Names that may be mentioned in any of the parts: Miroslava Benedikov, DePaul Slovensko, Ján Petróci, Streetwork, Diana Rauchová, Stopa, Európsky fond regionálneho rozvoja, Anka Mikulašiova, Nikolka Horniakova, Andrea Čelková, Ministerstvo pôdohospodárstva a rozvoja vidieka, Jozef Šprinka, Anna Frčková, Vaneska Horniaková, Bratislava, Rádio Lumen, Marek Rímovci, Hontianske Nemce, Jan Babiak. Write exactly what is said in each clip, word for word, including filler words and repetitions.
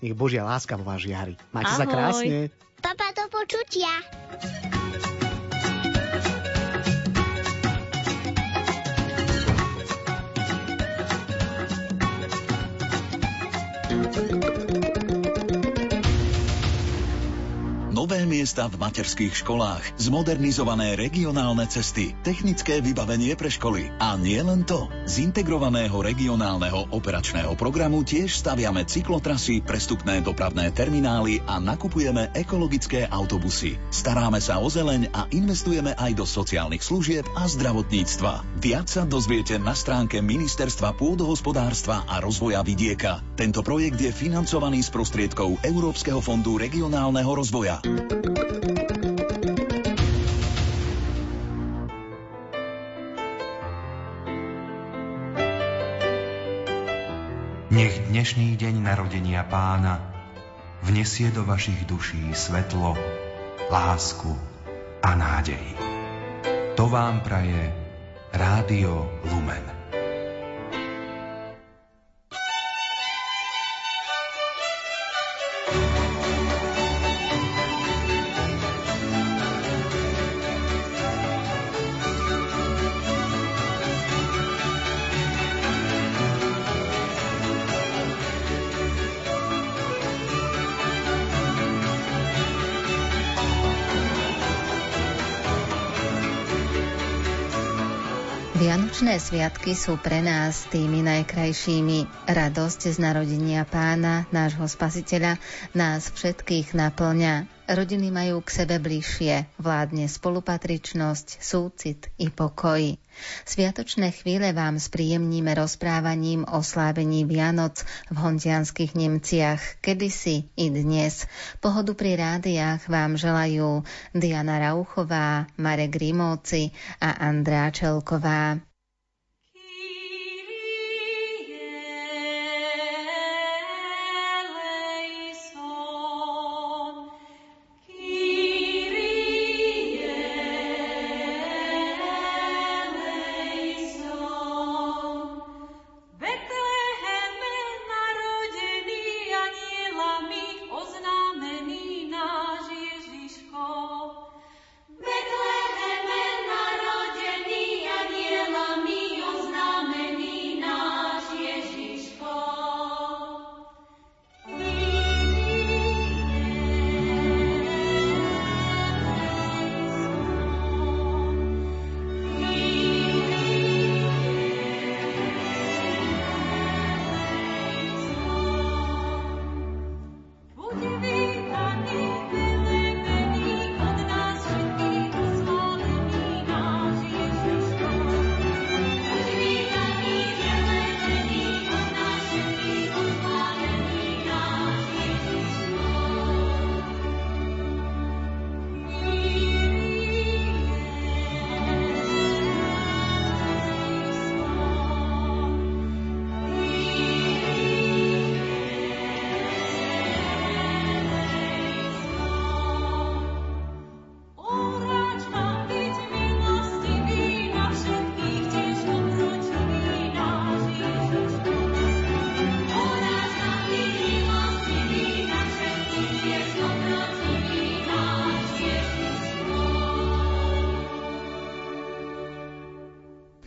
Nech Božia láska vo vás žiari. Máte Ahoj. Sa krásne. Papa, do počutia. Nové miesta v materských školách, zmodernizované regionálne cesty, technické vybavenie pre školy. A nie len to. Z integrovaného regionálneho operačného programu tiež staviame cyklotrasy, prestupné dopravné terminály a nakupujeme ekologické autobusy. Staráme sa o zeleň a investujeme aj do sociálnych služieb a zdravotníctva. Viac sa dozviete na stránke Ministerstva pôdohospodárstva a rozvoja vidieka. Tento projekt je financovaný z prostriedkov Európskeho fondu regionálneho rozvoja. Nech dnešný deň narodenia Pána vnesie do vašich duší svetlo, lásku a nádej. To vám praje Rádio Lumen. Vianočné sviatky sú pre nás tými najkrajšími. Radosť z narodenia Pána, nášho Spasiteľa, nás všetkých naplňa. Rodiny majú k sebe bližšie, vládne spolupatričnosť, súcit i pokoj. Sviatočné chvíle vám spríjemníme rozprávaním o slávení Vianoc v hontianskych Nemciach kedysi i dnes. Pohodu pri rádiách vám želajú Diana Rauchová, Marek Rímovci a Andrea Čelková.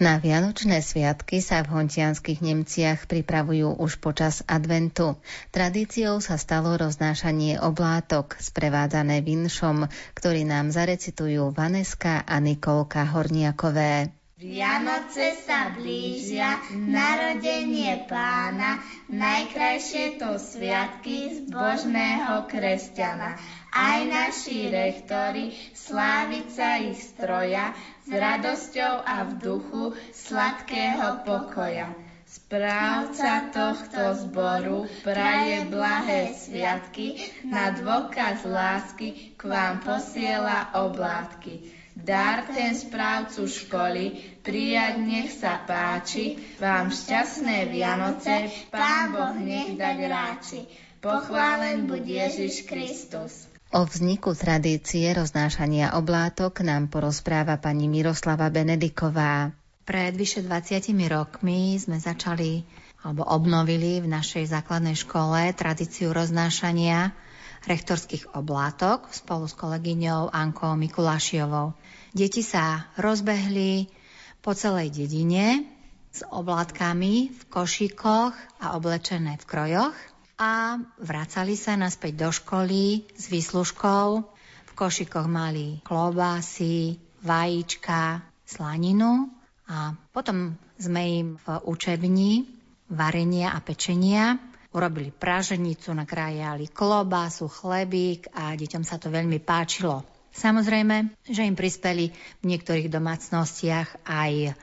Na vianočné sviatky sa v hontianskych Nemciach pripravujú už počas adventu. Tradíciou sa stalo roznášanie oblátok, sprevádzané vinšom, ktorý nám zarecitujú Vaneska a Nikolka Horniakové. Vianoce sa blížia, narodenie Pána, najkrajšie to sviatky zbožného kresťana. Aj naši rektori sláviť sa ich stroja, s radosťou a v duchu sladkého pokoja. Správca tohto zboru praje blahé sviatky, na dôkaz lásky k vám posiela oblátky. Dar ten správcu školy prijať nech sa páči, vám šťastné Vianoce Pán Boh nech dať ráči. Pochválen buď Ježiš Kristus. O vzniku tradície roznášania oblátok nám porozpráva pani Miroslava Benediková. Pred vyše dvadsiatimi rokmi sme začali alebo obnovili v našej základnej škole tradíciu roznášania rektorských oblátok spolu s kolegyňou Ankou Mikulašiovou. Deti sa rozbehli po celej dedine s oblátkami v košíkoch a oblečené v krojoch a vracali sa naspäť do školy s výslužkou. V košíkoch mali klobásy, vajíčka, slaninu a potom sme im v učebni varenia a pečenia urobili praženicu, nakrájali klobásu, chlebík a deťom sa to veľmi páčilo. Samozrejme, že im prispeli v niektorých domácnostiach aj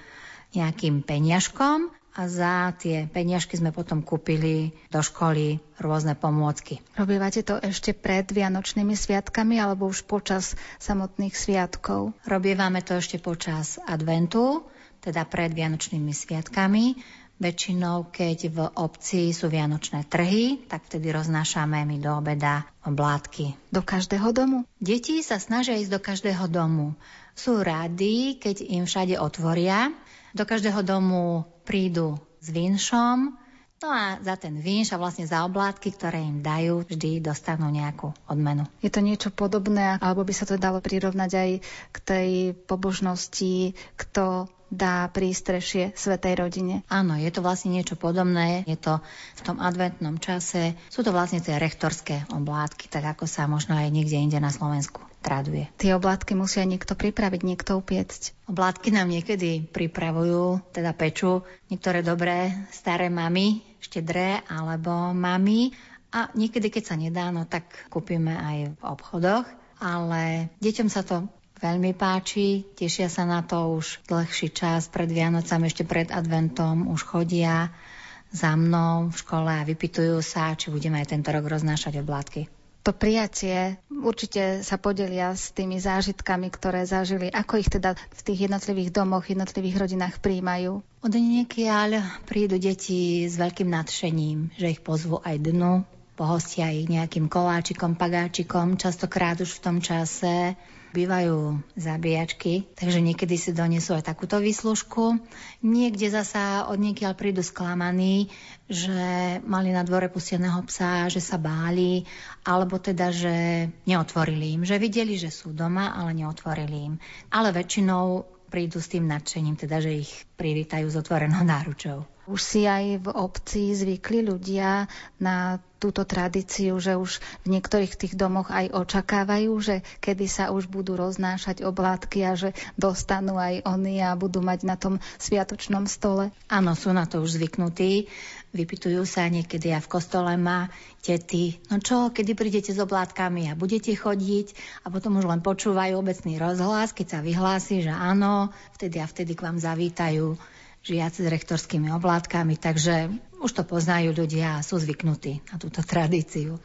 nejakým peniažkom a za tie peniažky sme potom kúpili do školy rôzne pomôcky. Robívate to ešte pred Vianočnými sviatkami alebo už počas samotných sviatkov? Robívame to ešte počas adventu, teda pred Vianočnými sviatkami. Väčšinou, keď v obci sú vianočné trhy, tak vtedy roznášame my do obeda oblátky. Do každého domu? Deti sa snažia ísť do každého domu. Sú radi, keď im všade otvoria. Do každého domu prídu s vinšom, no a za ten vinš a vlastne za oblátky, ktoré im dajú, vždy dostanú nejakú odmenu. Je to niečo podobné, alebo by sa to dalo prirovnať aj k tej pobožnosti, kto dá prístrešie svätej rodine. Áno, je to vlastne niečo podobné. Je to v tom adventnom čase. Sú to vlastne tie rektorské oblátky, tak ako sa možno aj niekde inde na Slovensku traduje. Tie oblátky musia niekto pripraviť, niekto upiecť. Oblátky nám niekedy pripravujú, teda pečú niektoré dobré staré mami, štedré alebo mami. A niekedy, keď sa nedá, no tak kúpime aj v obchodoch. Ale deťom sa to veľmi páči, tešia sa na to už dlhší čas, pred Vianocami, ešte pred adventom už chodia za mnou v škole a vypytujú sa, či budeme aj tento rok roznášať oblátky. To prijatie určite sa podelia s tými zážitkami, ktoré zažili. Ako ich teda v tých jednotlivých domoch, jednotlivých rodinách prijímajú? Od niekiaľ prídu deti s veľkým nadšením, že ich pozvú aj dnu, pohostia ich nejakým koláčikom, pagáčikom, častokrát už v tom čase bývajú zabíjačky, takže niekedy si donesú aj takúto výslužku. Niekde zasa odniekiaľ prídu sklamaní, že mali na dvore pusteného psa, že sa báli, alebo teda, že neotvorili im. Že videli, že sú doma, ale neotvorili im. Ale väčšinou prídu s tým nadšením, teda, že ich privítajú s otvorenou náručou. Už si aj v obci zvykli ľudia na túto tradíciu, že už v niektorých tých domoch aj očakávajú, že kedy sa už budú roznášať oblátky a že dostanú aj oni a budú mať na tom sviatočnom stole? Áno, sú na to už zvyknutí. Vypytujú sa niekedy a v kostole má tety. No čo, kedy prídete s oblátkami a budete chodiť? A potom už len počúvajú obecný rozhlas, keď sa vyhlási, že áno, vtedy a vtedy k vám zavítajú žiaci s rektorskými oblátkami, takže už to poznajú ľudia a sú zvyknutí na túto tradíciu.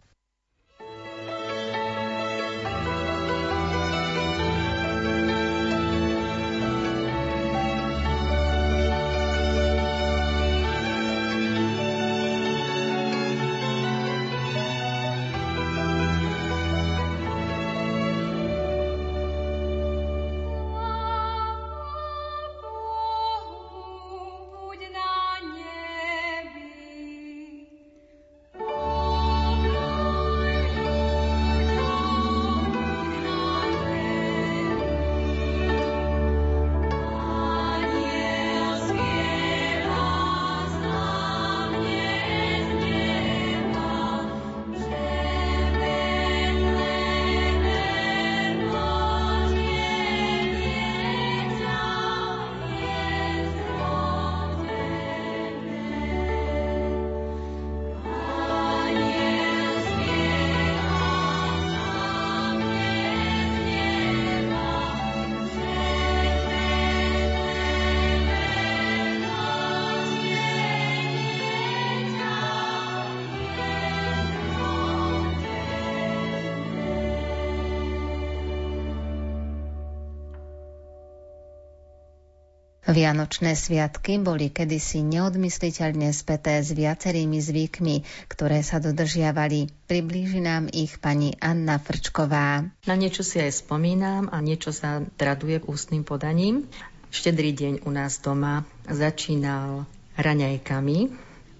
Vianočné sviatky boli kedysi neodmysliteľne späté s viacerými zvykmi, ktoré sa dodržiavali. Priblíži nám ich pani Anna Frčková. Na niečo si aj spomínam a niečo sa traduje ústnym podaním. Štedrý deň u nás doma začínal raňajkami,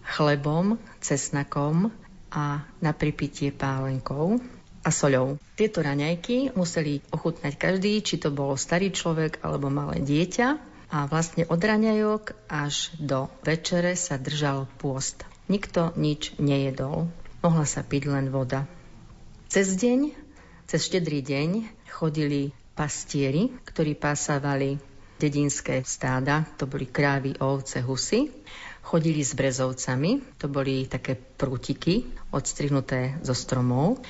chlebom, cesnakom a na pripitie pálenkou a soľou. Tieto raňajky museli ochutnať každý, či to bol starý človek alebo malé dieťa. A vlastne od raňajok až do večere sa držal pôst. Nikto nič nejedol. Mohla sa piť len voda. Cez deň, cez štedrý deň chodili pastieri, ktorí pásavali dedinské stáda. To boli krávy, ovce, husy. Chodili s brezovcami. To boli také prútiky odstrihnuté zo stromov.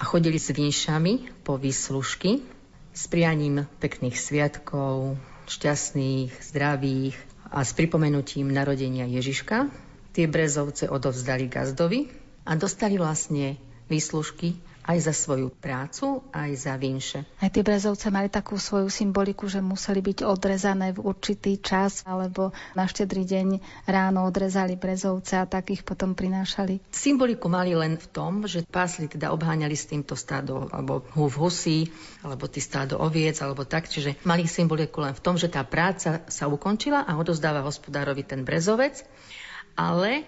A chodili s vinšami po výslužky s prianím pekných sviatkov, šťastných, zdravých a s pripomenutím narodenia Ježiška. Tie brezovce odovzdali gazdovi a dostali vlastne výslužky aj za svoju prácu, aj za vinše. Aj tie brezovce mali takú svoju symboliku, že museli byť odrezané v určitý čas, alebo na štedrý deň ráno odrezali brezovce a tak ich potom prinášali. Symboliku mali len v tom, že pásli, teda obháňali s týmto stádo, alebo húf husí, alebo tí stádo oviec, alebo tak, čiže mali symboliku len v tom, že tá práca sa ukončila a odozdáva hospodárovi ten brezovec, ale...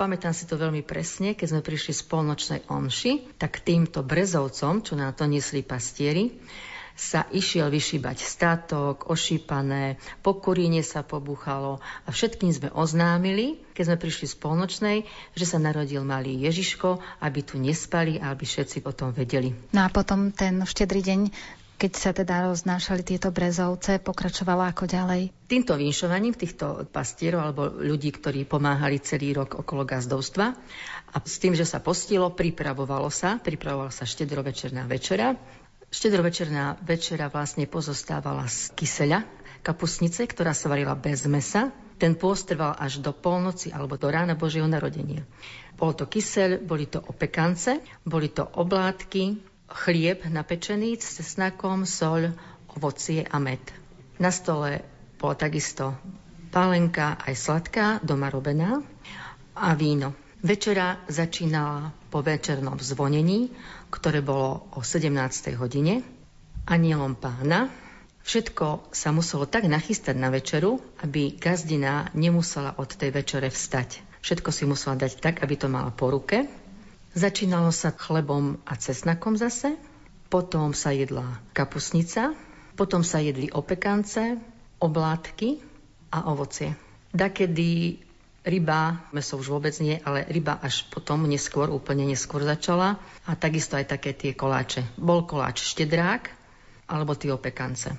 Pamätám si to veľmi presne, keď sme prišli z polnočnej omši, tak týmto brezovcom, čo na to nesli pastieri, sa išiel vyšíbať statok, ošípané, po kuríne sa pobúchalo a všetkým sme oznámili, keď sme prišli z polnočnej, že sa narodil malý Ježiško, aby tu nespali a aby všetci o tom vedeli. No a potom ten štedrý deň, keď sa teda roznášali tieto brezovce, pokračovala ako ďalej? Týmto vinšovaním týchto pastierov alebo ľudí, ktorí pomáhali celý rok okolo gazdovstva a s tým, že sa postilo, pripravovalo sa, pripravovala sa štedrovečerná večera. Štedrovečerná večera vlastne pozostávala z kyseľa, kapustnice, ktorá sa varila bez mesa. Ten pôst trval až do polnoci alebo do rána Božieho narodenia. Bol to kyseľ, boli to opekance, boli to oblátky, chlieb napečený s cesnakom, soľ, ovocie a med. Na stole bola takisto pálenka aj sladká, doma robená a víno. Večera začínala po večernom zvonení, ktoré bolo o sedemnástej hodine, Anjelom Pána. Všetko sa muselo tak nachystať na večeru, aby gazdina nemusela od tej večere vstať. Všetko si musela dať tak, aby to mala po ruke. Začínalo sa chlebom a cesnakom zase, potom sa jedla kapusnica, potom sa jedli opekance, oblátky a ovocie. Dakedy ryba, meso už vôbec nie, ale ryba až potom neskôr, úplne neskôr začala a takisto aj také tie koláče. Bol koláč štedrák alebo tie opekance.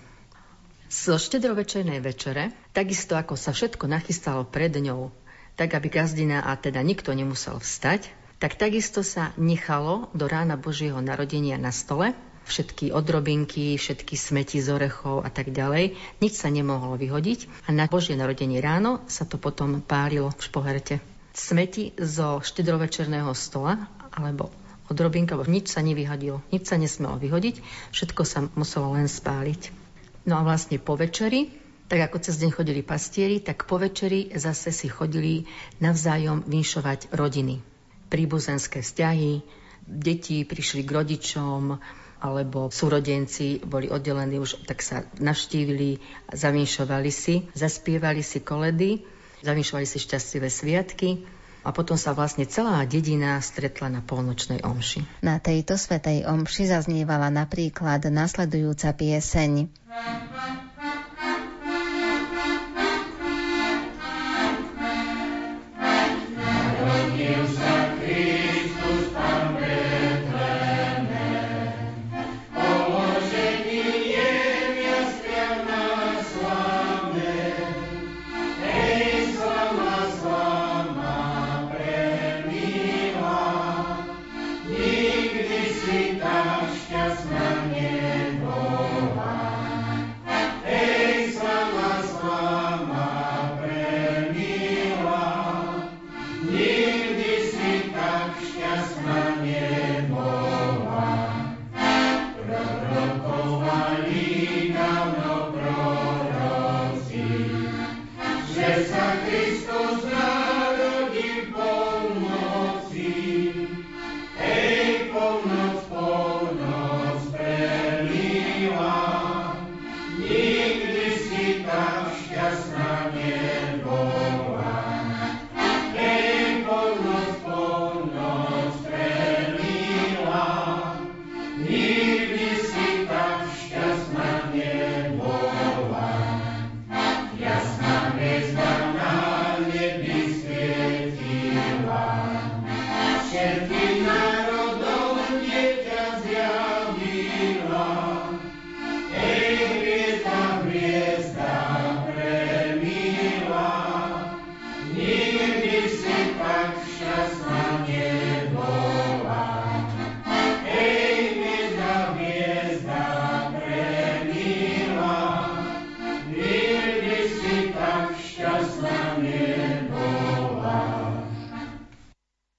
Z štedrovečernej večere, takisto ako sa všetko nachystalo pred ňou, tak aby gazdina a teda nikto nemusel vstať, tak takisto sa nechalo do rána Božieho narodenia na stole všetky odrobinky, všetky smeti z orechov a tak ďalej. Nič sa nemohlo vyhodiť a na Božie narodenie ráno sa to potom pálilo v špoherte. Smeti zo štedrovečerného stola alebo odrobinka, bo nič sa nevyhodilo, nič sa nesmelo vyhodiť, všetko sa muselo len spáliť. No a vlastne po večeri, tak ako cez deň chodili pastieri, tak po večeri zase si chodili navzájom vinšovať rodiny. Príbuzenské vzťahy, deti prišli k rodičom, alebo súrodenci boli oddelení už, tak sa navštívili, zavinšovali si, zaspievali si koledy, zavinšovali si šťastlivé sviatky a potom sa vlastne celá dedina stretla na polnočnej omši. Na tejto svätej omši zaznievala napríklad nasledujúca pieseň.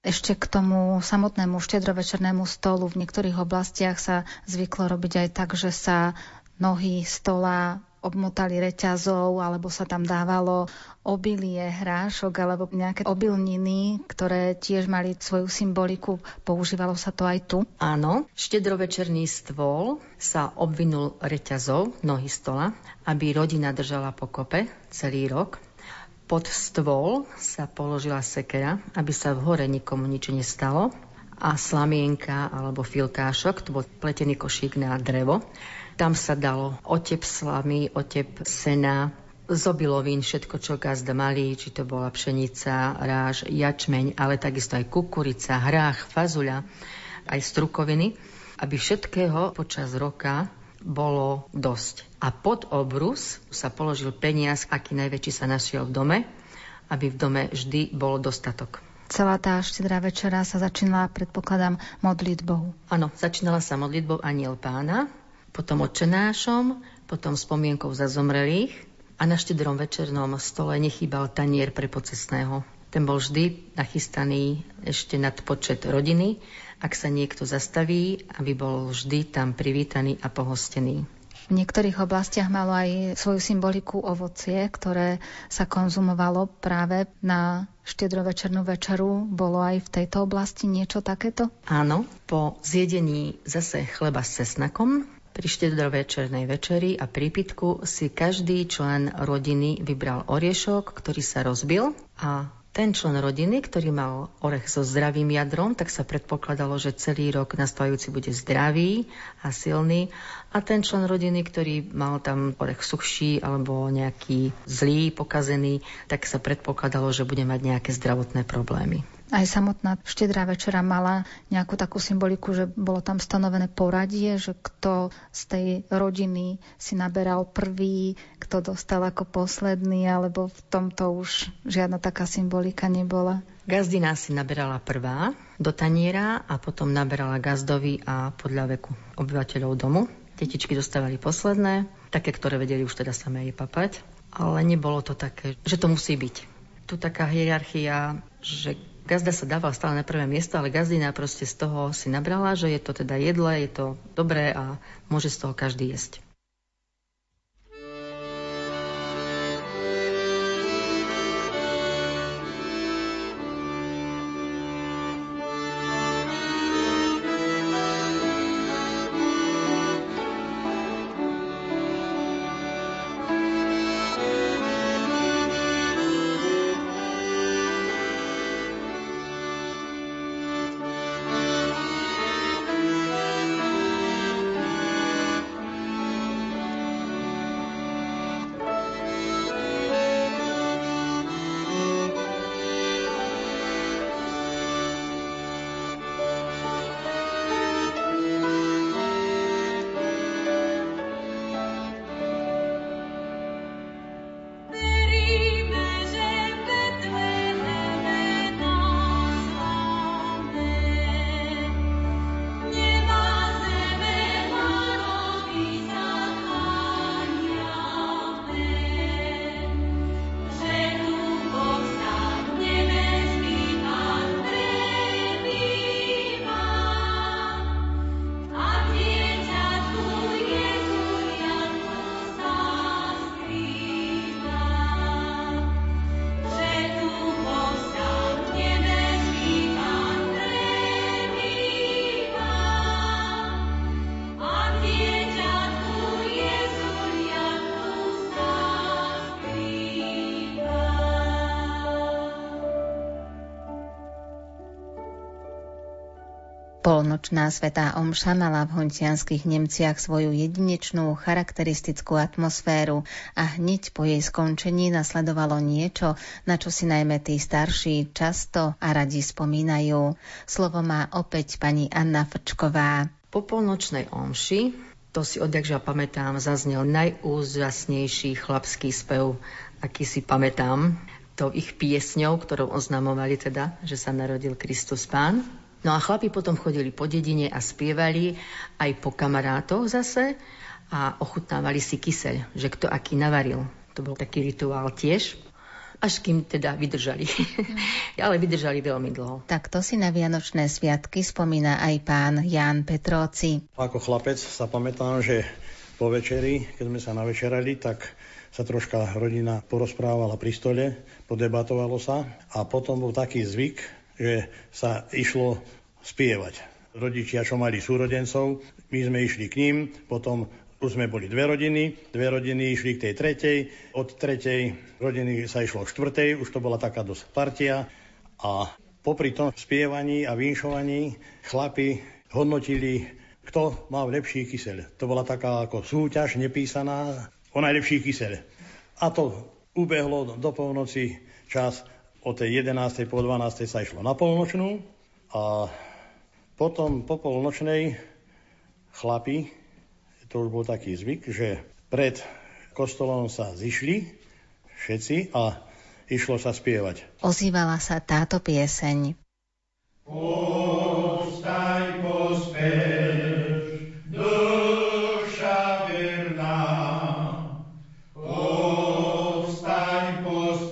Ešte k tomu samotnému štedrovečernému stolu v niektorých oblastiach sa zvyklo robiť aj tak, že sa nohy stola obmotali reťazov, alebo sa tam dávalo obilie hrášok alebo nejaké obilniny, ktoré tiež mali svoju symboliku. Používalo sa to aj tu? Áno. Štedrovečerný stôl sa obvinul reťazov nohy stola, aby rodina držala pokope celý rok. Pod stôl sa položila sekera, aby sa v hore nikomu nič nestalo, a slamienka alebo filkášok, to bol pletený košík na drevo. Tam sa dalo otep slamy, otep sena, z obilovín, všetko, čo gazda mali, či to bola pšenica, ráž, jačmeň, ale takisto aj kukurica, hrách, fazuľa, aj strukoviny, aby všetkého počas roka bolo dosť. A pod obrus sa položil peniaz, aký najväčší sa našiel v dome, aby v dome vždy bol dostatok. Celá tá štedrá večera sa začínala, predpokladám, modlitbou. Áno, začínala sa modlitbou Anjel Pána, potom Otčenášom, potom spomienkou za zomrelých, a na štedrom večernom stole nechýbal tanier pre pocestného. Ten bol vždy nachystaný ešte nad počet rodiny, ak sa niekto zastaví, aby bol vždy tam privítaný a pohostený. V niektorých oblastiach malo aj svoju symboliku ovocie, ktoré sa konzumovalo práve na štedrovečernú večeru. Bolo aj v tejto oblasti niečo takéto? Áno, po zjedení zase chleba s cesnakom pri štedrovečernej večeri a prípitku si každý člen rodiny vybral oriešok, ktorý sa rozbil, a ten člen rodiny, ktorý mal orech so zdravým jadrom, tak sa predpokladalo, že celý rok nastávajúci bude zdravý a silný. A ten člen rodiny, ktorý mal tam orech suchší alebo nejaký zlý, pokazený, tak sa predpokladalo, že bude mať nejaké zdravotné problémy. Aj samotná štedrá večera mala nejakú takú symboliku, že bolo tam stanovené poradie, že kto z tej rodiny si naberal prvý, kto dostal ako posledný, alebo v tomto už žiadna taká symbolika nebola. Gazdina si naberala prvá do taniera a potom naberala gazdovi a podľa veku obyvateľov domu. Detičky dostávali posledné, také, ktoré vedeli už teda samé jej papať, ale nebolo to také, že to musí byť. Tu taká hierarchia, že gazda sa dával stále na prvé miesto, ale gazdina proste z toho si nabrala, že je to teda jedlo, je to dobré a môže z toho každý jesť. Polnočná svätá omša mala v hontianskych Nemciach svoju jedinečnú charakteristickú atmosféru a hneď po jej skončení nasledovalo niečo, na čo si najmä tí starší často a radi spomínajú. Slovo má opäť pani Anna Frčková. Po polnočnej omši, to si odjakžia pamätám, zaznel najúžasnejší chlapský spev, aký si pamätám, to ich piesňou, ktorou oznamovali teda, že sa narodil Kristus Pán. No a chlapi potom chodili po dedine a spievali aj po kamarátoch zase a ochutnávali si kyseľ, že kto aký navaril. To bol taký rituál tiež, až kým teda vydržali. Ale vydržali veľmi dlho. Takto si na Vianočné sviatky spomína aj pán Ján Petróci. Ako chlapec sa pamätám, že po večeri, keď sme sa navečerali, tak sa troška rodina porozprávala pri stole, podebatovalo sa a potom bol taký zvyk, že sa išlo spievať. Rodičia, čo mali súrodencov, my sme išli k ním, potom už sme boli dve rodiny, dve rodiny išli k tej tretej, od tretej rodiny sa išlo k štvrtej, už to bola taká dosť partia a popri tom spievaní a vinšovaní chlapi hodnotili, kto má lepší kyseľ. To bola taká ako súťaž nepísaná o najlepší kyseľ. A to ubehlo do polnoci čas. O tej jedenástej po dvanástej sa išlo na polnočnú a potom po polnočnej chlapi, to už bol taký zvyk, že pred kostolom sa zišli všetci a išlo sa spievať. Ozývala sa táto pieseň. Povstaň, pospeš, duša verná, povstaň, pospeš.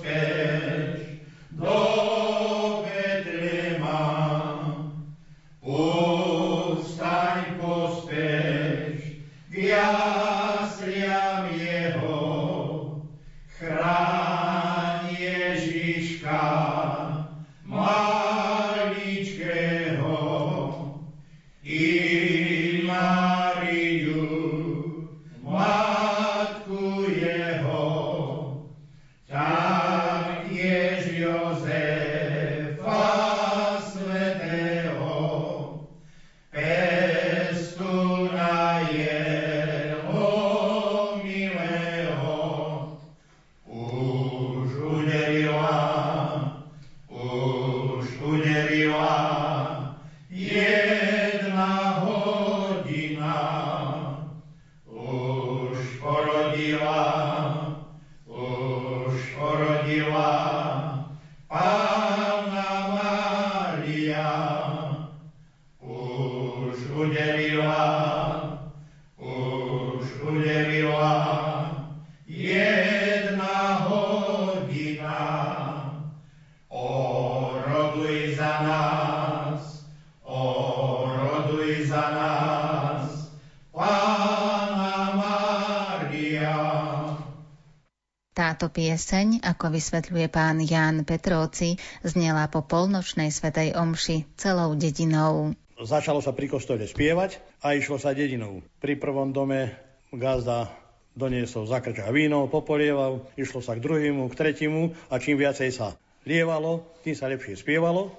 Táto pieseň, ako vysvetľuje pán Ján Petróci, znela po polnočnej svätej omši celou dedinou. Začalo sa pri kostole spievať a išlo sa dedinou. Pri prvom dome gazda doniesol zakrča víno, popolieval, išlo sa k druhému, k tretiemu a čím viacej sa lievalo, tým sa lepšie spievalo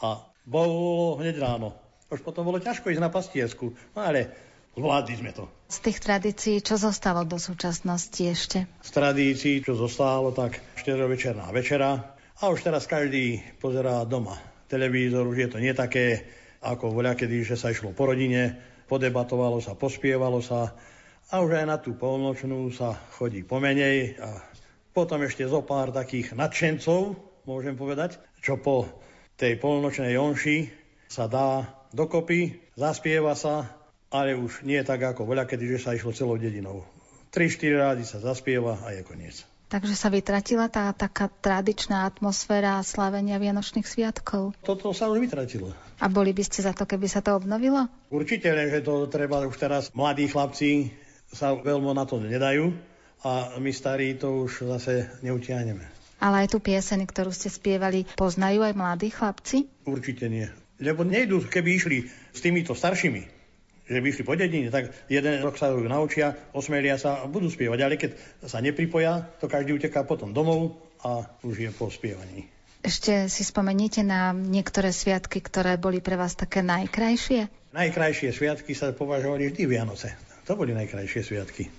a bolo hneď ráno. Už potom bolo ťažko ísť na pastiersku, no ale... Vládli sme to. Z tých tradícií, čo zostalo do súčasnosti ešte? Z tradícií, čo zostalo, tak štedrovečerná večera. A už teraz každý pozerá doma televízor, už je to nie také, ako voľakedy, že sa išlo po rodine, podebatovalo sa, pospievalo sa. A už aj na tú polnočnú sa chodí pomenej. A potom ešte zo pár takých nadšencov, môžem povedať, čo po tej polnočnej omši sa dá dokopy, zaspieva sa, ale už nie tak ako voľakedy, že sa išlo celou dedinou. tri štyri rády sa zaspieva a je koniec. Takže sa vytratila tá taká tradičná atmosféra slavenia Vianočných sviatkov? Toto sa už vytratilo. A boli by ste za to, keby sa to obnovilo? Určite, lenže to treba už teraz. Mladí chlapci sa veľmi na to nedajú a my starí to už zase neutiahneme. Ale aj tú pieseň, ktorú ste spievali, poznajú aj mladí chlapci? Určite nie. Lebo nejdú, keby išli s týmito staršími, že by išli po dedine, tak jeden rok sa ju naučia, osmelia sa a budú spievať. Ale keď sa nepripoja, to každý uteká potom domov a už je po spievaní. Ešte si spomeníte na niektoré sviatky, ktoré boli pre vás také najkrajšie? Najkrajšie sviatky sa považovali vždy Vianoce. To boli najkrajšie sviatky.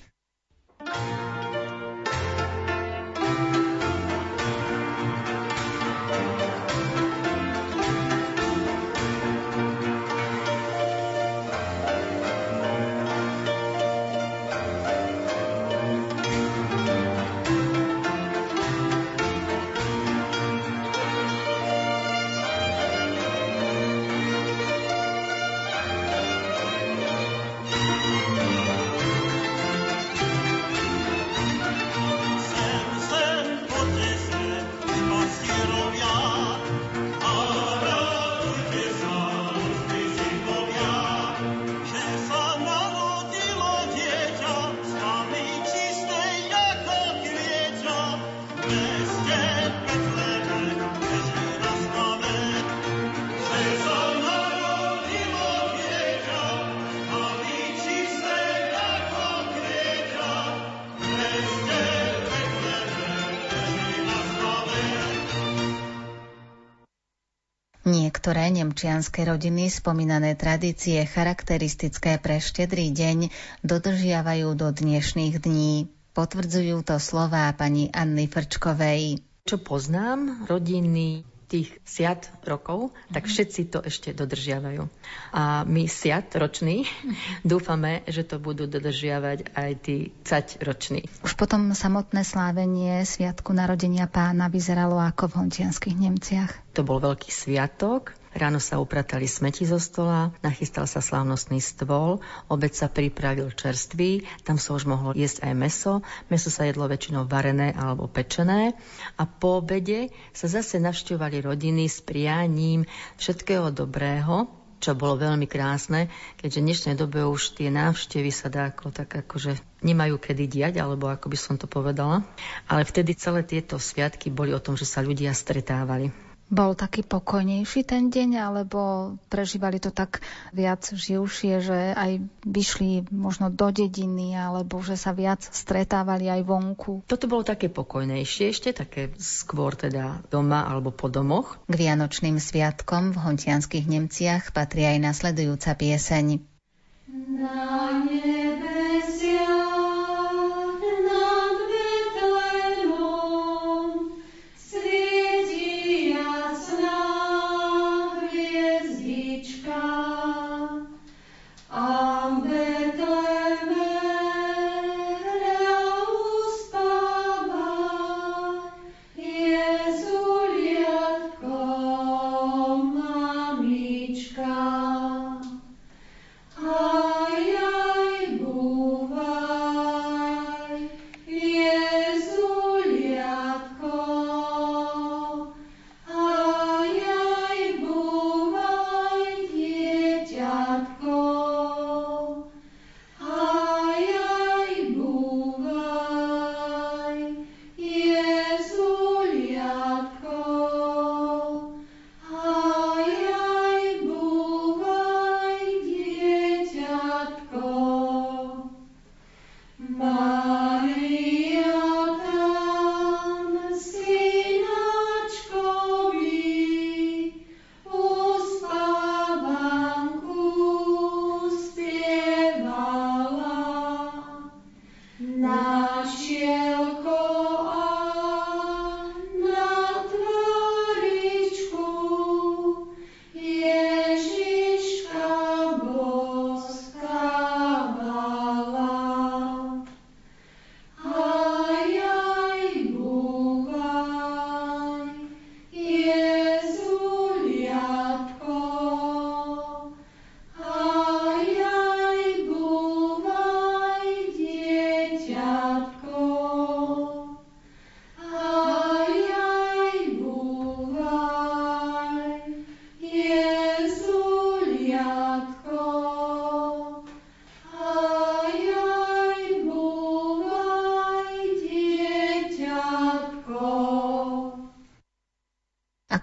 Niektoré nemčianske rodiny spomínané tradície charakteristické pre Štedrý deň dodržiavajú do dnešných dní. Potvrdzujú to slová pani Anny Frčkovej. Čo poznám, rodiny tých siat rokov, tak všetci to ešte dodržiavajú. A my siat roční dúfame, že to budú dodržiavať aj tí cať roční. Už potom samotné slávenie sviatku narodenia Pána vyzeralo ako v hončianskych Nemciach. To bol veľký sviatok, ráno sa upratali smeti zo stola, nachystal sa slávnostný stôl, obed sa pripravil čerstvý, tam sa už mohlo jesť aj mäso, mäso sa jedlo väčšinou varené alebo pečené a po obede sa zase navšťovali rodiny s prianím všetkého dobrého, čo bolo veľmi krásne, keďže v dnešnej dobe už tie návštevy sa dá ako tak akože nemajú kedy diať, alebo ako by som to povedala, ale vtedy celé tieto sviatky boli o tom, že sa ľudia stretávali. Bol taký pokojnejší ten deň, alebo prežívali to tak viac živšie, že aj vyšli možno do dediny, alebo že sa viac stretávali aj vonku? Toto bolo také pokojnejšie ešte, také skôr teda doma alebo po domoch. K vianočným sviatkom v hontianskych Nemciach patrí aj nasledujúca pieseň. Na nebesiach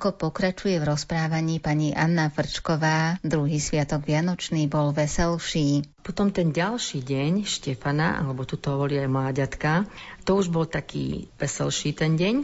Ako pokračuje v rozprávaní pani Anna Frčková, druhý sviatok vianočný bol veselší. Potom ten ďalší deň Štefana, alebo tu to volí aj mláďatka, to už bol taký veselší ten deň.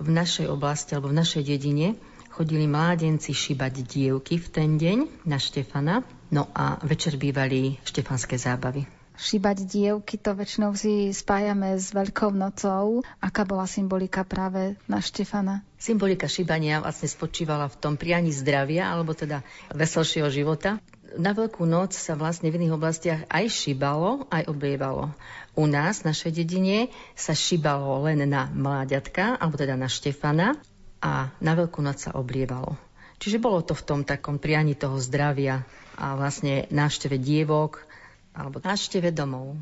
V v našej oblasti alebo v našej dedine chodili mládenci šibať dievky v ten deň na Štefana, no a večer bývali štefanské zábavy. Šibať dievky, to väčšinou si spájame s Veľkou nocou. Aká bola symbolika práve na Štefana? Symbolika šibania vlastne spočívala v tom prianí zdravia, alebo teda veselšieho života. Na Veľkú noc sa vlastne v iných oblastiach aj šibalo, aj oblievalo. U nás, v našej dedine, sa šibalo len na mláďatka, alebo teda na Štefana, a na Veľkú noc sa oblievalo. Čiže bolo to v tom takom prianí toho zdravia a vlastne návšteve dievok alebo návšteve domov.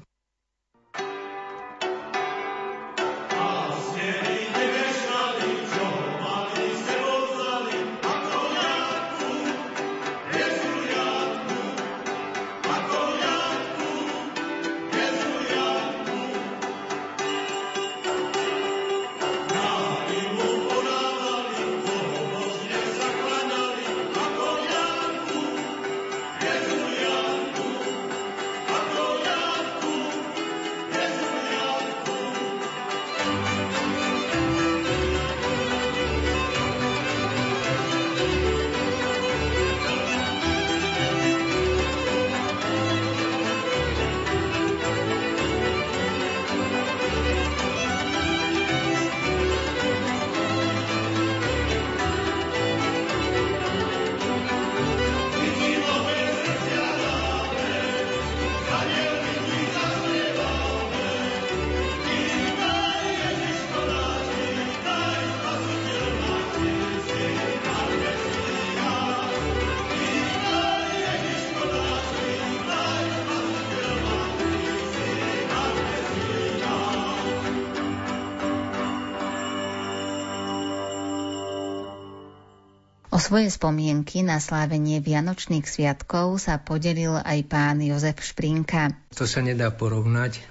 Svoje spomienky na slávenie Vianočných sviatkov sa podelil aj pán Jozef Šprinka. To sa nedá porovnať,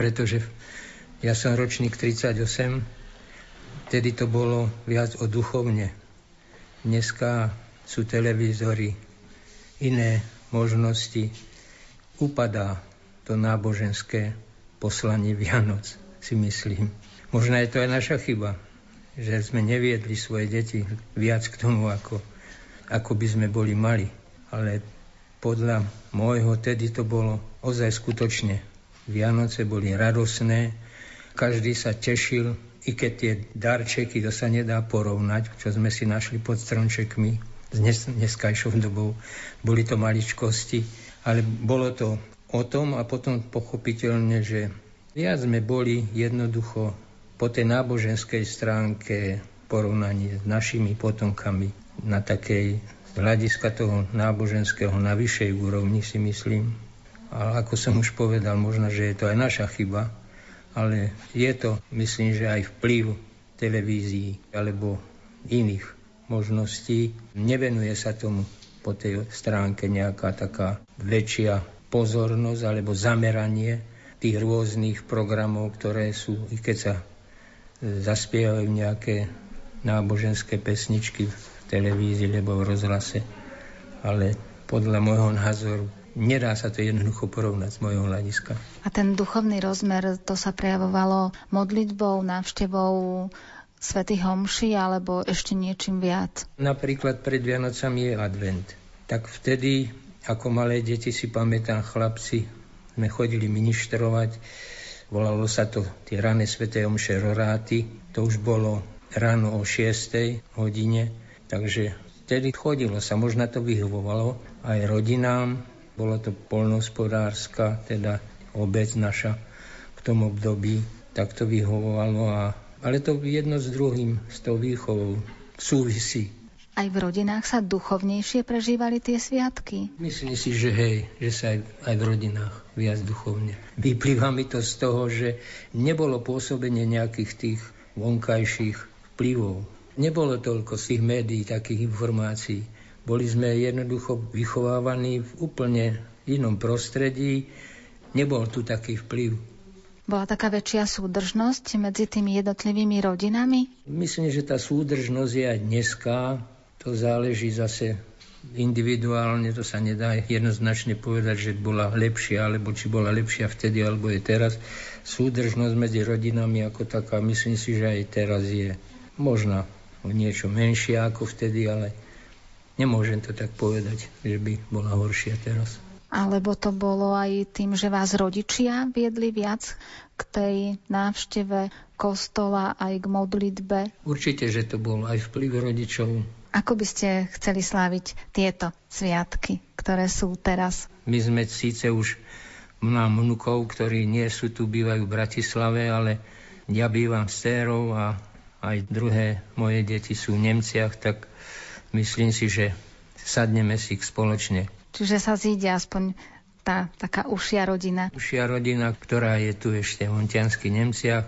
pretože ja som ročník tridsaťosem, vtedy to bolo viac o duchovne. Dneska sú televízory, iné možnosti. Upadá to náboženské poslanie Vianoc, si myslím. Možno je to aj naša chyba, že sme neviedli svoje deti viac k tomu, ako, ako by sme boli mali. Ale podľa môjho tedy to bolo ozaj skutočne. Vianoce boli radosné, každý sa tešil, i keď tie darčeky, to sa nedá porovnať, čo sme si našli pod stromčekmi s dnes, dneskajšou dobou. Boli to maličkosti, ale bolo to o tom a potom pochopiteľne, že viac sme boli jednoducho po tej náboženskej stránke porovnaní s našimi potomkami na takej hľadiska toho náboženského na vyššej úrovni, si myslím. Ale ako som už povedal, možno, že je to aj naša chyba, ale je to, myslím, že aj vplyv televízií alebo iných možností. Nevenuje sa tomu po tej stránke nejaká taká väčšia pozornosť alebo zameranie tých rôznych programov, ktoré sú, i keď sa zaspievajú nejaké náboženské pesničky v televízii alebo v rozhlase. Ale podľa môjho názoru nedá sa to jednoducho porovnať z môjho hľadiska. A ten duchovný rozmer, to sa prejavovalo modlitbou, návštevou svätých homší alebo ešte niečím viac? Napríklad pred Vianocami je advent. Tak vtedy, ako malé deti si pamätám, chlapci, sme chodili ministrovať. Volalo sa to tie rané sväté omše roráty. To už bolo ráno o šiestej hodine, takže vtedy chodilo sa, možno to vyhovovalo aj rodinám. Bolo to poľnohospodárska, teda obec naša v tom období, tak to vyhovovalo. A, ale to jedno s druhým, s tou výchovou súvisí. Aj v rodinách sa duchovnejšie prežívali tie sviatky? Myslím si, že hej, že sa aj, aj v rodinách viac duchovne. Vyplýva mi to z toho, že nebolo pôsobenie nejakých tých vonkajších vplyvov. Nebolo toľko z tých médií takých informácií. Boli sme jednoducho vychovávaní v úplne inom prostredí. Nebol tu taký vplyv. Bola taká väčšia súdržnosť medzi tými jednotlivými rodinami? Myslím, že tá súdržnosť je aj dneska. To záleží zase individuálne, to sa nedá jednoznačne povedať, že bola lepšia, alebo či bola lepšia vtedy, alebo je teraz. Súdržnosť medzi rodinami ako taká, myslím si, že aj teraz je. možno niečo menšie ako vtedy, ale nemôžem to tak povedať, že by bola horšia teraz. Alebo to bolo aj tým, že vás rodičia viedli viac k tej návšteve kostola aj k modlitbe? Určite, že to bol aj vplyv rodičov. Ako by ste chceli sláviť tieto sviatky, ktoré sú teraz? My sme síce už mám vnukov, ktorí nie sú tu, bývajú v Bratislave, ale ja bývam s dcérou a aj druhé moje deti sú v Nemciach, tak myslím si, že sadneme si ich spoločne. Čiže sa zíde aspoň tá taká ušia rodina. Ušia rodina, ktorá je tu ešte v Hontianskych Nemciach.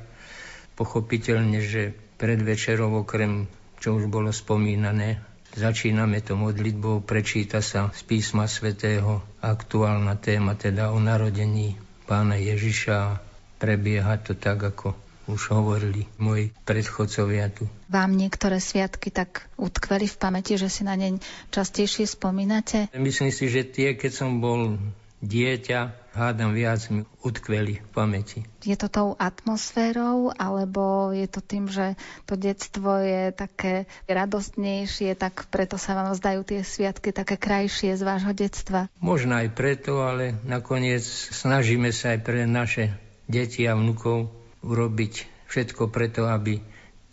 Pochopiteľne, že pred večerou, okrem čo už bolo spomínané, začíname to modlitbou, prečíta sa z písma svätého aktuálna téma, teda o narodení pána Ježiša. Prebieha to tak, ako už hovorili moji predchodcovia tu. Vám niektoré sviatky tak utkveli v pamäti, že si na ne častejšie spomínate? Myslím si, že tie, keď som bol dieťa, hádam viac mi utkveli v pamäti. Je to tou atmosférou, alebo je to tým, že to detstvo je také radostnejšie, tak preto sa vám zdajú tie sviatky také krajšie z vášho detstva? Možno aj preto, ale nakoniec snažíme sa aj pre naše deti a vnukov urobiť všetko preto, aby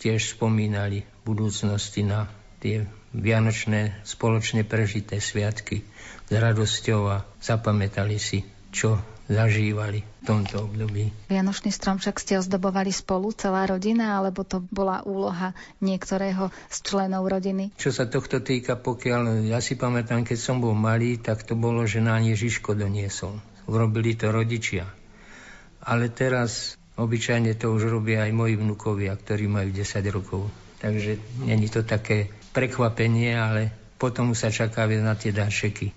tiež spomínali v budúcnosti na tie vianočné spoločne prežité sviatky s radosťou a zapamätali si, čo zažívali v tomto období. Vianočný stromček ste ozdobovali spolu, celá rodina, alebo to bola úloha niektorého z členov rodiny? Čo sa tohto týka, pokiaľ ja si pamätám, keď som bol malý, tak to bolo, že nám Ježiško doniesol. Urobili to rodičia. Ale teraz obyčajne to už robia aj moji vnukovia, ktorí majú desať rokov. Takže není to také prekvapenie, ale potom sa čaká na tie dášeky.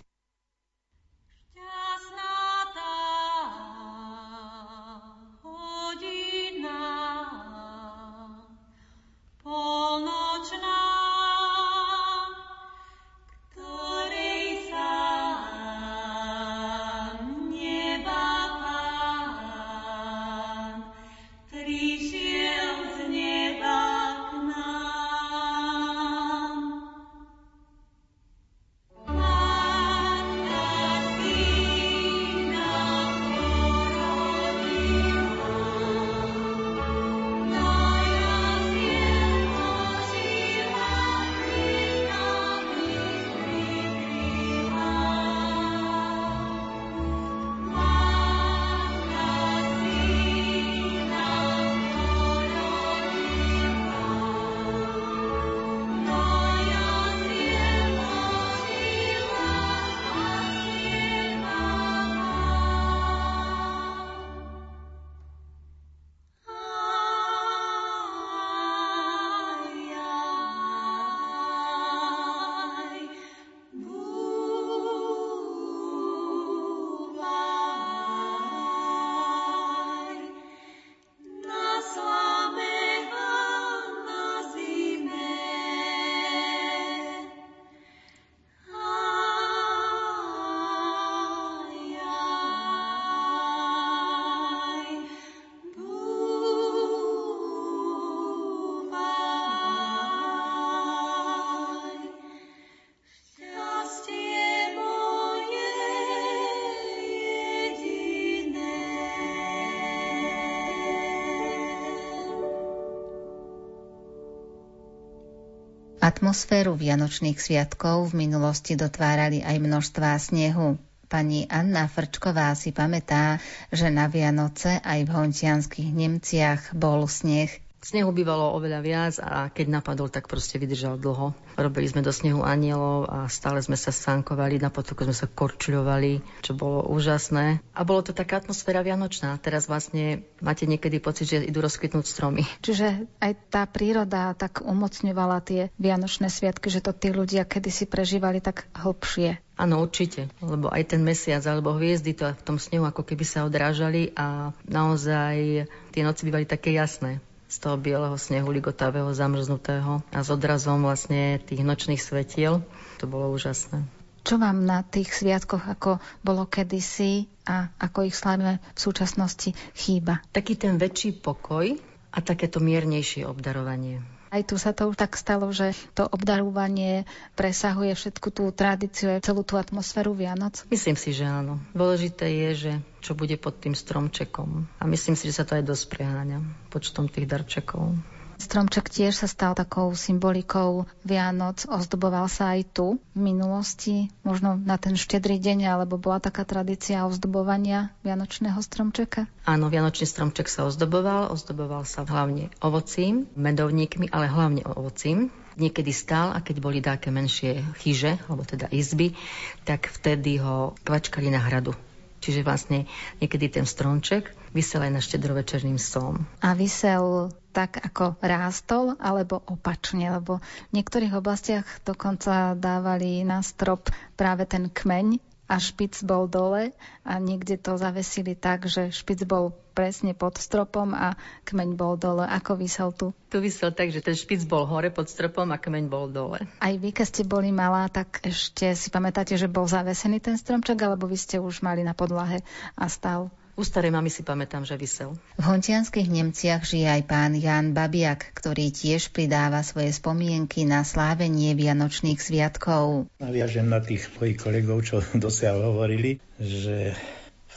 Atmosféru vianočných sviatkov v minulosti dotvárali aj množstvá snehu. Pani Anna Frčková si pamätá, že na Vianoce aj v Hontianskych Nemciach bol sneh. Snehu bývalo oveľa viac a keď napadol, tak proste vydržal dlho. Robili sme do snehu anielov a stále sme sa sánkovali, na potoku sme sa korčľovali, čo bolo úžasné. A bolo to taká atmosféra vianočná. Teraz vlastne máte niekedy pocit, že idú rozkvitnúť stromy. Čiže aj tá príroda tak umocňovala tie vianočné sviatky, že to tí ľudia kedysi prežívali tak hlbšie. Áno, určite. Lebo aj ten mesiac alebo hviezdy to v tom snehu ako keby sa odrážali a naozaj tie noci bývali také jasné. Z toho bieleho snehu, ligotavého, zamrznutého a s odrazom vlastne tých nočných svetiel. To bolo úžasné. Čo vám na tých sviatkoch, ako bolo kedysi a ako ich slávime v súčasnosti, chýba? Taký ten väčší pokoj a takéto miernejšie obdarovanie. Aj tu sa to už tak stalo, že to obdarúvanie presahuje všetku tú tradíciu, celú tú atmosféru Vianoc. Myslím si, že áno. Dôležité je, že čo bude pod tým stromčekom. A myslím si, že sa to aj dosť preháňa počtom tých darčekov. Stromček tiež sa stal takou symbolikou Vianoc, ozdoboval sa aj tu v minulosti, možno na ten štedrý deň, alebo bola taká tradícia ozdobovania vianočného stromčeka? Áno, vianočný stromček sa ozdoboval, ozdoboval sa hlavne ovocím, medovníkmi, ale hlavne ovocím. Niekedy stál a keď boli dáke menšie chyže, alebo teda izby, tak vtedy ho kvačkali na hradu. Čiže vlastne niekedy ten stromček visel aj na štedrovečerným stolom. A visel tak, ako rástol, alebo opačne, lebo v niektorých oblastiach dokonca dávali na strop práve ten kmeň a špic bol dole a niekde to zavesili tak, že špic bol presne pod stropom a kmeň bol dole. Ako visel tu? Tu visel tak, že ten špic bol hore pod stropom a kmeň bol dole. Aj vy, keď ste boli malá, tak ešte si pamätáte, že bol zavesený ten stromček, alebo vy ste už mali na podlahe a stál? U starej mamy si pamätám, že visel. V hontianskych Nemciach žije aj pán Jan Babiak, ktorý tiež pridáva svoje spomienky na slávenie vianočných sviatkov. Naviažem na tých mojich kolegov, čo dosiaľ hovorili, že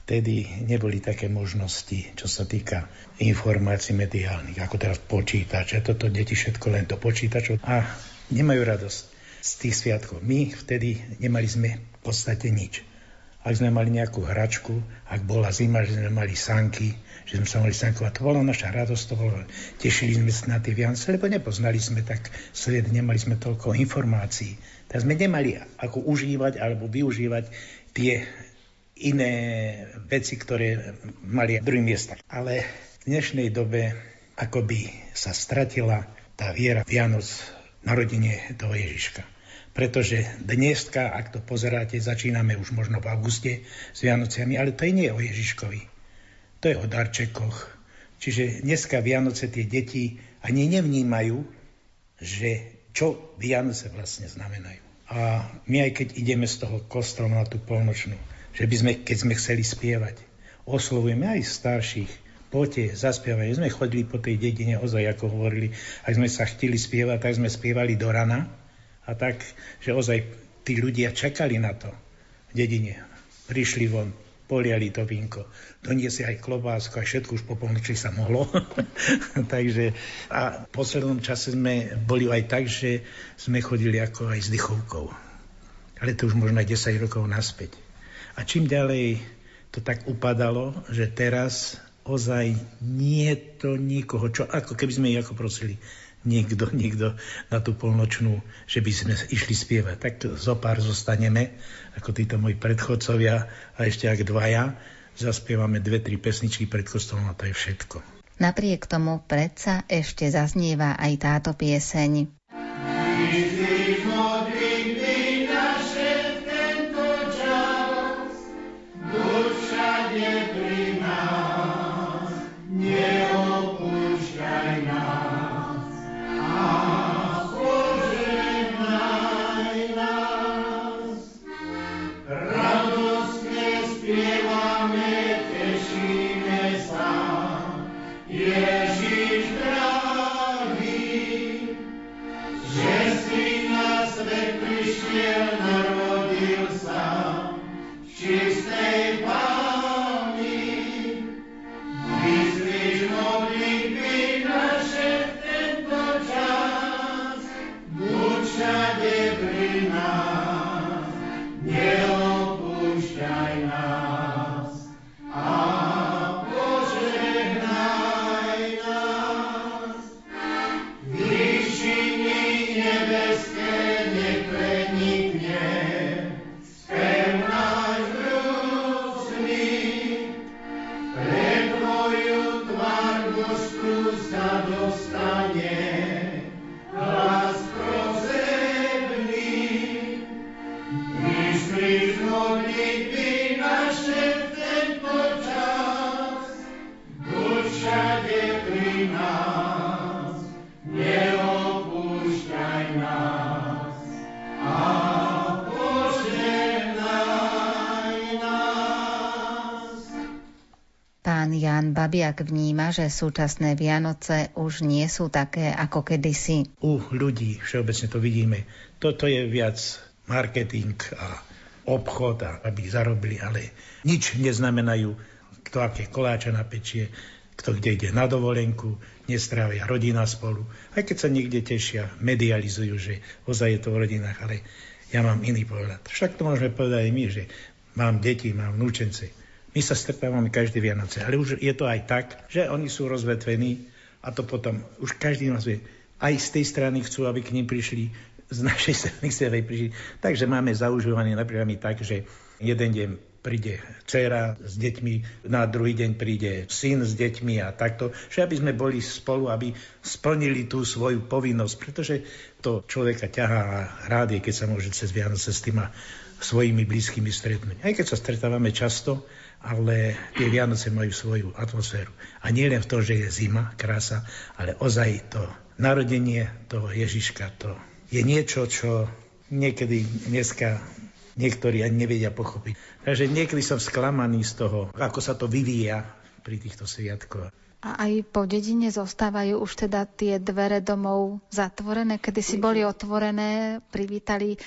vtedy neboli také možnosti, čo sa týka informácií mediálnych, ako teraz počítače. Toto deti všetko len do počítačov a nemajú radosť z tých sviatkov. My vtedy nemali sme v podstate nič. Ak sme mali nejakú hračku, ak bola zima, že sme mali sanky, že sme sa mohli sankovať. To bola naša radosť, to bolo, tešili sme sa na tie Vianoce, lebo nepoznali sme tak svet, nemali sme toľko informácií. Tak sme nemali ako užívať alebo využívať tie iné veci, ktoré mali v druhých miestach. Ale v dnešnej dobe akoby sa stratila tá viera Vianoc, narodenie toho Ježiška. Pretože dneska, ak to pozeráte, začíname už možno v auguste s Vianociami, ale to nie je o Ježiškovi, to je o darčekoch. Čiže dneska Vianoce tie deti ani nevnímajú, že čo Vianoce vlastne znamenajú. A my aj keď ideme z toho kostola na tú polnočnú, že by sme, keď sme chceli spievať, oslovujeme aj starších, poďte, zaspievali. Sme chodili po tej dedine, ozaj ako hovorili, ak sme sa chteli spievať, tak sme spievali do rana. A tak, že ozaj tí ľudia čakali na to v dedine. Prišli von, poliali to vínko, doniesli aj klobásku, aj všetko už po polnoči sa mohlo. Takže a v poslednom čase sme boli aj tak, že sme chodili ako aj s dychovkou. Ale to už možno aj desať rokov naspäť. A čím ďalej to tak upadalo, že teraz ozaj nie je to nikoho, čo ako keby sme ich ako prosili. Nikto, nikto na tú polnočnú, že by sme išli spievať. Tak zo pár zostaneme, ako títo moji predchodcovia, a ešte ak dvaja, zaspievame dve, tri pesničky pred kostolom a to je všetko. Napriek tomu predsa ešte zaznieva aj táto pieseň. Neopúšťaj nás. Pán Jan Babiak vníma, že súčasné Vianoce už nie sú také ako kedysi. U ľudí všeobecne to vidíme. Toto je viac marketing a obchod, a aby zarobili, ale nič neznamenajú, kto aké koláče napečie, kto kde ide na dovolenku, nestrávia rodina spolu. Aj keď sa niekde tešia, medializujú, že ozaj je to v rodinách, ale ja mám iný pohľad. Však to môžeme povedať aj my, že mám deti, mám vnúčence. My sa stretávame každé Vianoce, ale už je to aj tak, že oni sú rozvetvení a to potom už každý nás vie. Aj z tej strany chcú, aby k nim prišli, z našej strany chcú, aby prišli. Takže máme zaužívané napríklad my tak, že jeden deň príde dcera s deťmi, na druhý deň príde syn s deťmi a takto. Že aby sme boli spolu, aby splnili tú svoju povinnosť, pretože to človeka ťahá a rád je, keď sa môže cez Vianoce s týma svojimi blízkymi stretnúť. Aj keď sa stretávame často, ale tie Vianoce majú svoju atmosféru. A nie len v tom, že je zima, krása, ale ozaj to narodenie toho Ježiška, to je niečo, čo niekedy dneska niektorí ani nevedia pochopiť. Takže niekedy som sklamaný z toho, ako sa to vyvíja pri týchto sviatkoch. A aj po dedine zostávajú už teda tie dvere domov zatvorené, kedy si boli otvorené, privítali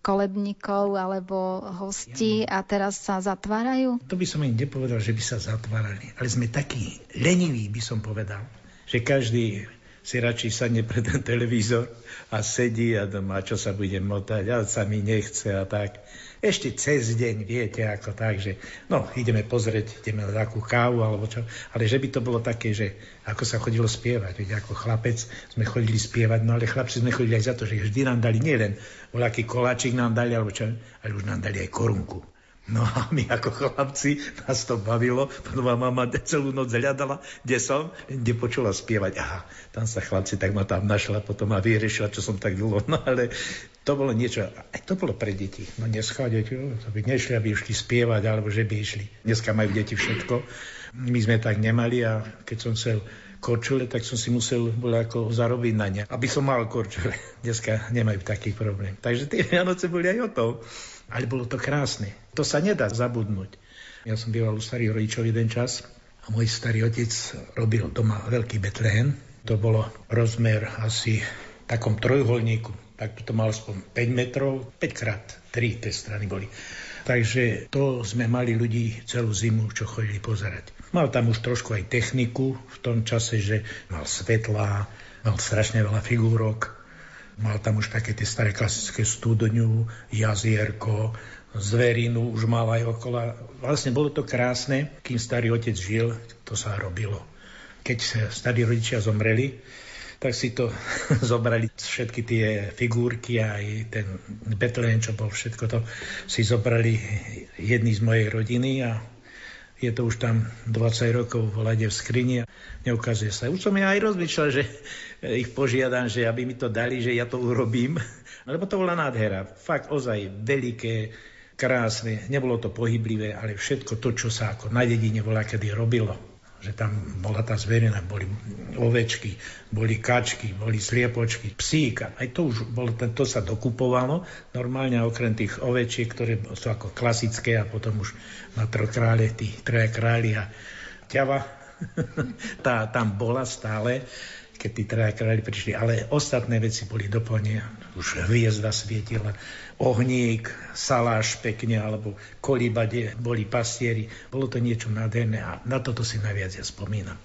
kolebníkov alebo hostí a teraz sa zatvárajú? To by som ani nepovedal, že by sa zatvárali, ale sme takí leniví, by som povedal, že každý si radšej sadne pred ten televízor a sedí a doma, čo sa bude motať, ale sa mi nechce a tak. Ešte cez deň, viete, ako tak, že no, ideme pozrieť, ideme na takú kávu alebo čo, ale že by to bolo také, že ako sa chodilo spievať, veď ako chlapec sme chodili spievať, no ale chlapci sme chodili aj za to, že vždy nám dali nielen voľaký koláčik nám dali, alebo čo, ale už nám dali aj korunku. No a my ako chlapci, nás to bavilo, potom ma mama celú noc hľadala, kde som, kde počula spievať. Aha, tam sa chlapci, tak ma tam našla, potom ma vyriešila, čo som tak dlho. No ale to bolo niečo, aj to bolo pre deti. No dneska deti, to by nešli, aby išli spievať, alebo že by išli. Dneska majú deti všetko. My sme tak nemali a keď som chcel korčule, tak som si musel bol ako zarobiť na ne, aby som mal korčule. Dneska nemajú taký problém. Takže tie Vianoce boli aj o tom. Ale bolo to krásne. To sa nedá zabudnúť. Ja som býval u starých rodičov jeden čas a môj starý otec robil doma veľký Betlehem. To bolo rozmer asi v takom trojuholníku. Tak to mal aspoň päť metrov, päť krát tri tie strany boli. Takže to sme mali ľudí celú zimu, čo chodili pozerať. Mal tam už trošku aj techniku v tom čase, že mal svetlá, mal strašne veľa figúrok. Mal tam už také tie staré klasické studňu, jazierko, zverinu už mal aj okolo. Vlastne bolo to krásne. Kým starý otec žil, to sa robilo. Keď starí rodičia zomreli, tak si to zobrali všetky tie figurky a aj ten Betlehem, čo bol všetko to, si zobrali jedni z mojej rodiny a je to už tam dvadsať rokov v lade v skrini a neukazuje sa. Už som ja aj rozmýšľal, že ich požiadam, že aby mi to dali, že ja to urobím. Lebo to bola nádhera. Fakt ozaj veľké, krásne. Nebolo to pohyblivé, ale všetko to, čo sa ako na dedine bola kedy robilo. Že tam bola tá zverina, boli ovečky, boli kačky, boli sliepočky, psíka. Aj to už bolo, to sa dokupovalo. Normálne okrem tých ovečiek, ktoré sú ako klasické a potom už na trokrále, tí traja králi a ťava. tá tam bola stále, keď tí traja králi prišli. Ale ostatné veci boli doplne. Už hviezda svietila, ohník, saláš pekne, alebo kolíba, kde boli pastieri. Bolo to niečo nádherné a na toto si najviac ja spomínam.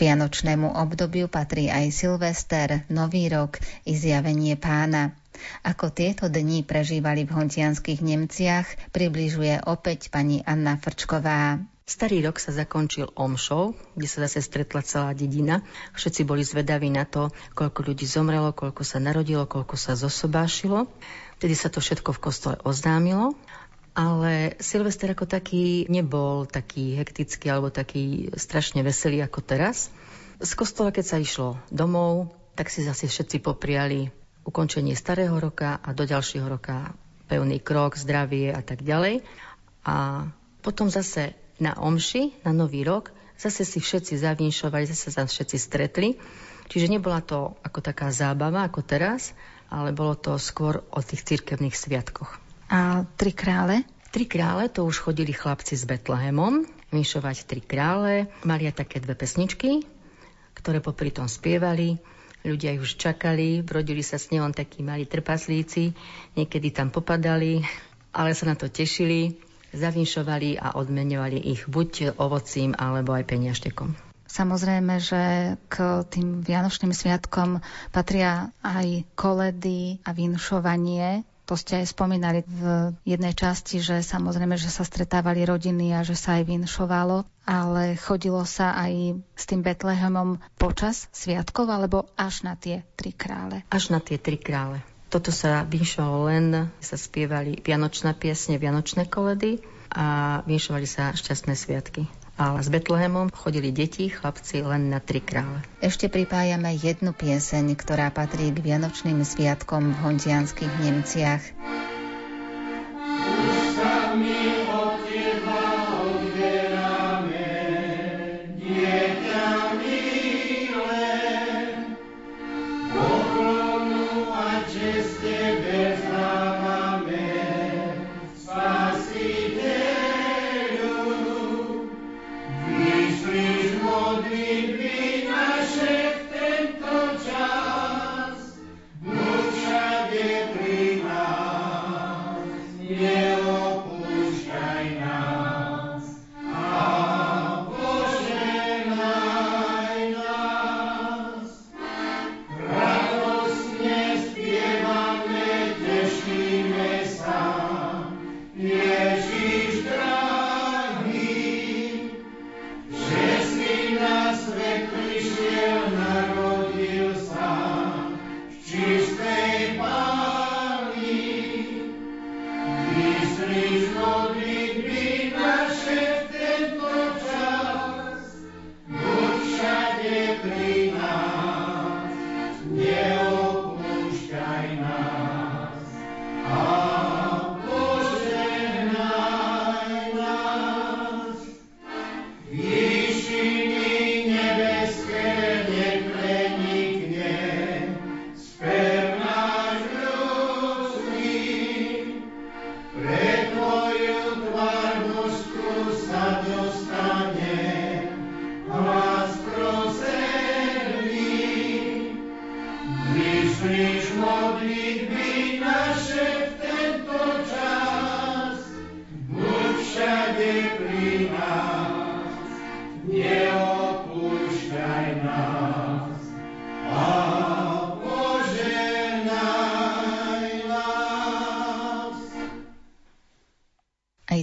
vianočnému obdobiu patrí aj Silvester, Nový rok i Zjavenie Pána. Ako tieto dni prežívali v hontianskych Nemciach, približuje opäť pani Anna Frčková. Starý rok sa zakončil omšou, kde sa zase stretla celá dedina. Všetci boli zvedaví na to, koľko ľudí zomrelo, koľko sa narodilo, koľko sa zosobášilo. Vtedy sa to všetko v kostole oznámilo. Ale Silvester ako taký nebol taký hektický alebo taký strašne veselý ako teraz. Z kostola, keď sa išlo domov, tak si zase všetci popriali ukončenie starého roka a do ďalšieho roka pevný krok, zdravie a tak ďalej. A potom zase na omši, na Nový rok, zase si všetci zavinšovali, zase sa všetci stretli. Čiže nebola to ako taká zábava ako teraz, ale bolo to skôr o tých cirkevných sviatkoch. A Tri krále? Tri krále, to už chodili chlapci s Betlehemom vinšovať Tri krále. Mali aj také dve pesničky, ktoré popri tom spievali. Ľudia ich už čakali, brodili sa s ňom takí mali trpaslíci, niekedy tam popadali, ale sa na to tešili. Zavinšovali a odmeňovali ich buď ovocím, alebo aj peniažtekom. Samozrejme, že k tým vianočným sviatkom patria aj koledy a vinšovanie. To ste aj spomínali v jednej časti, že samozrejme, že sa stretávali rodiny a že sa aj vinšovalo, ale chodilo sa aj s tým Betlehemom počas sviatkov, alebo až na tie Tri krále? Až na tie Tri krále. Toto sa vinšovalo len, sa spievali vianočné piesne, vianočné koledy a vinšovali sa šťastné sviatky. Ale s Betlehemom chodili deti, chlapci len na Tri krále. Ešte pripájame jednu pieseň, ktorá patrí k vianočným sviatkom v hontianskych Nemciach.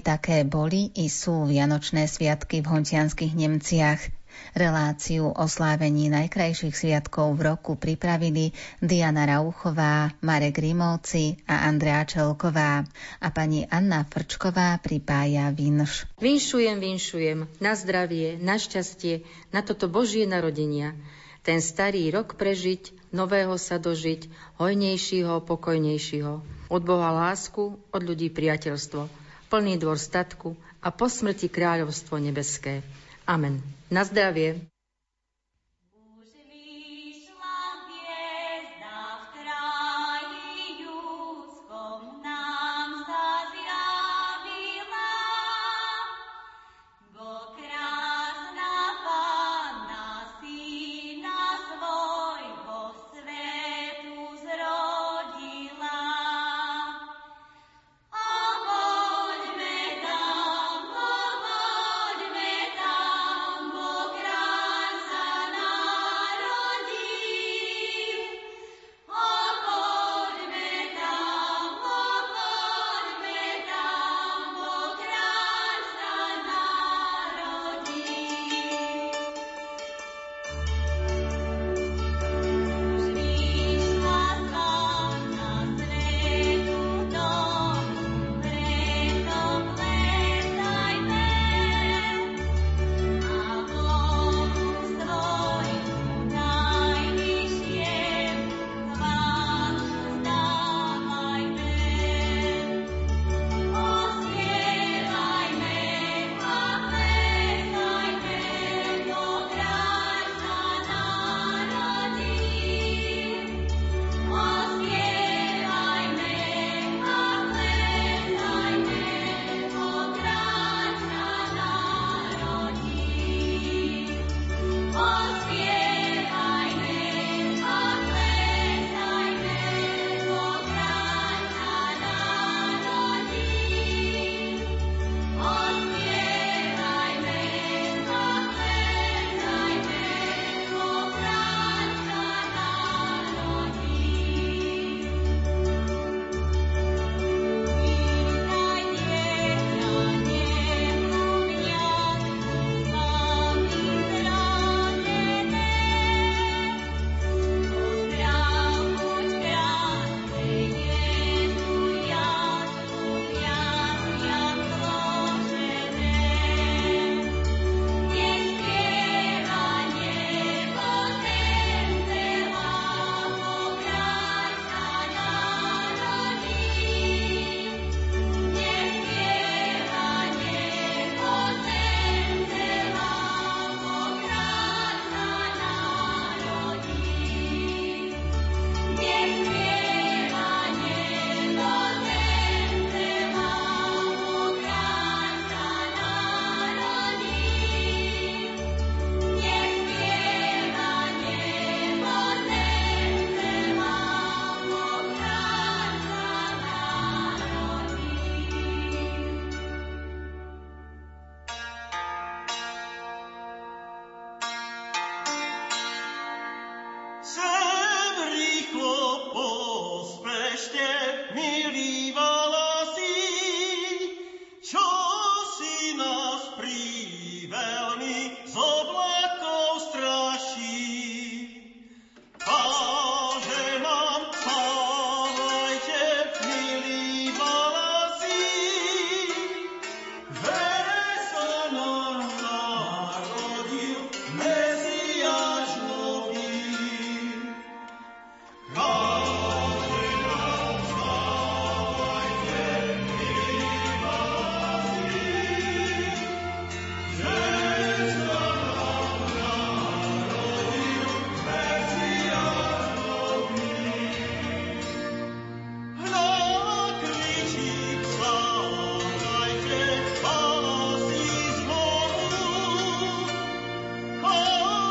Také boli i sú vianočné sviatky v hontianskych Nemciach. Reláciu o slávení najkrajších sviatkov v roku pripravili Diana Rauchová, Marek Rímovci a Andrea Čelková. A pani Anna Frčková pripája vinš. Vinšujem, vinšujem, na zdravie, na šťastie, na toto Božie narodenia. Ten starý rok prežiť, nového sa dožiť, hojnejšího, pokojnejšího. Od Boha lásku, od ľudí priateľstvo. Plný dvor statku a po smrti kráľovstvo nebeské. Amen. Na zdravie.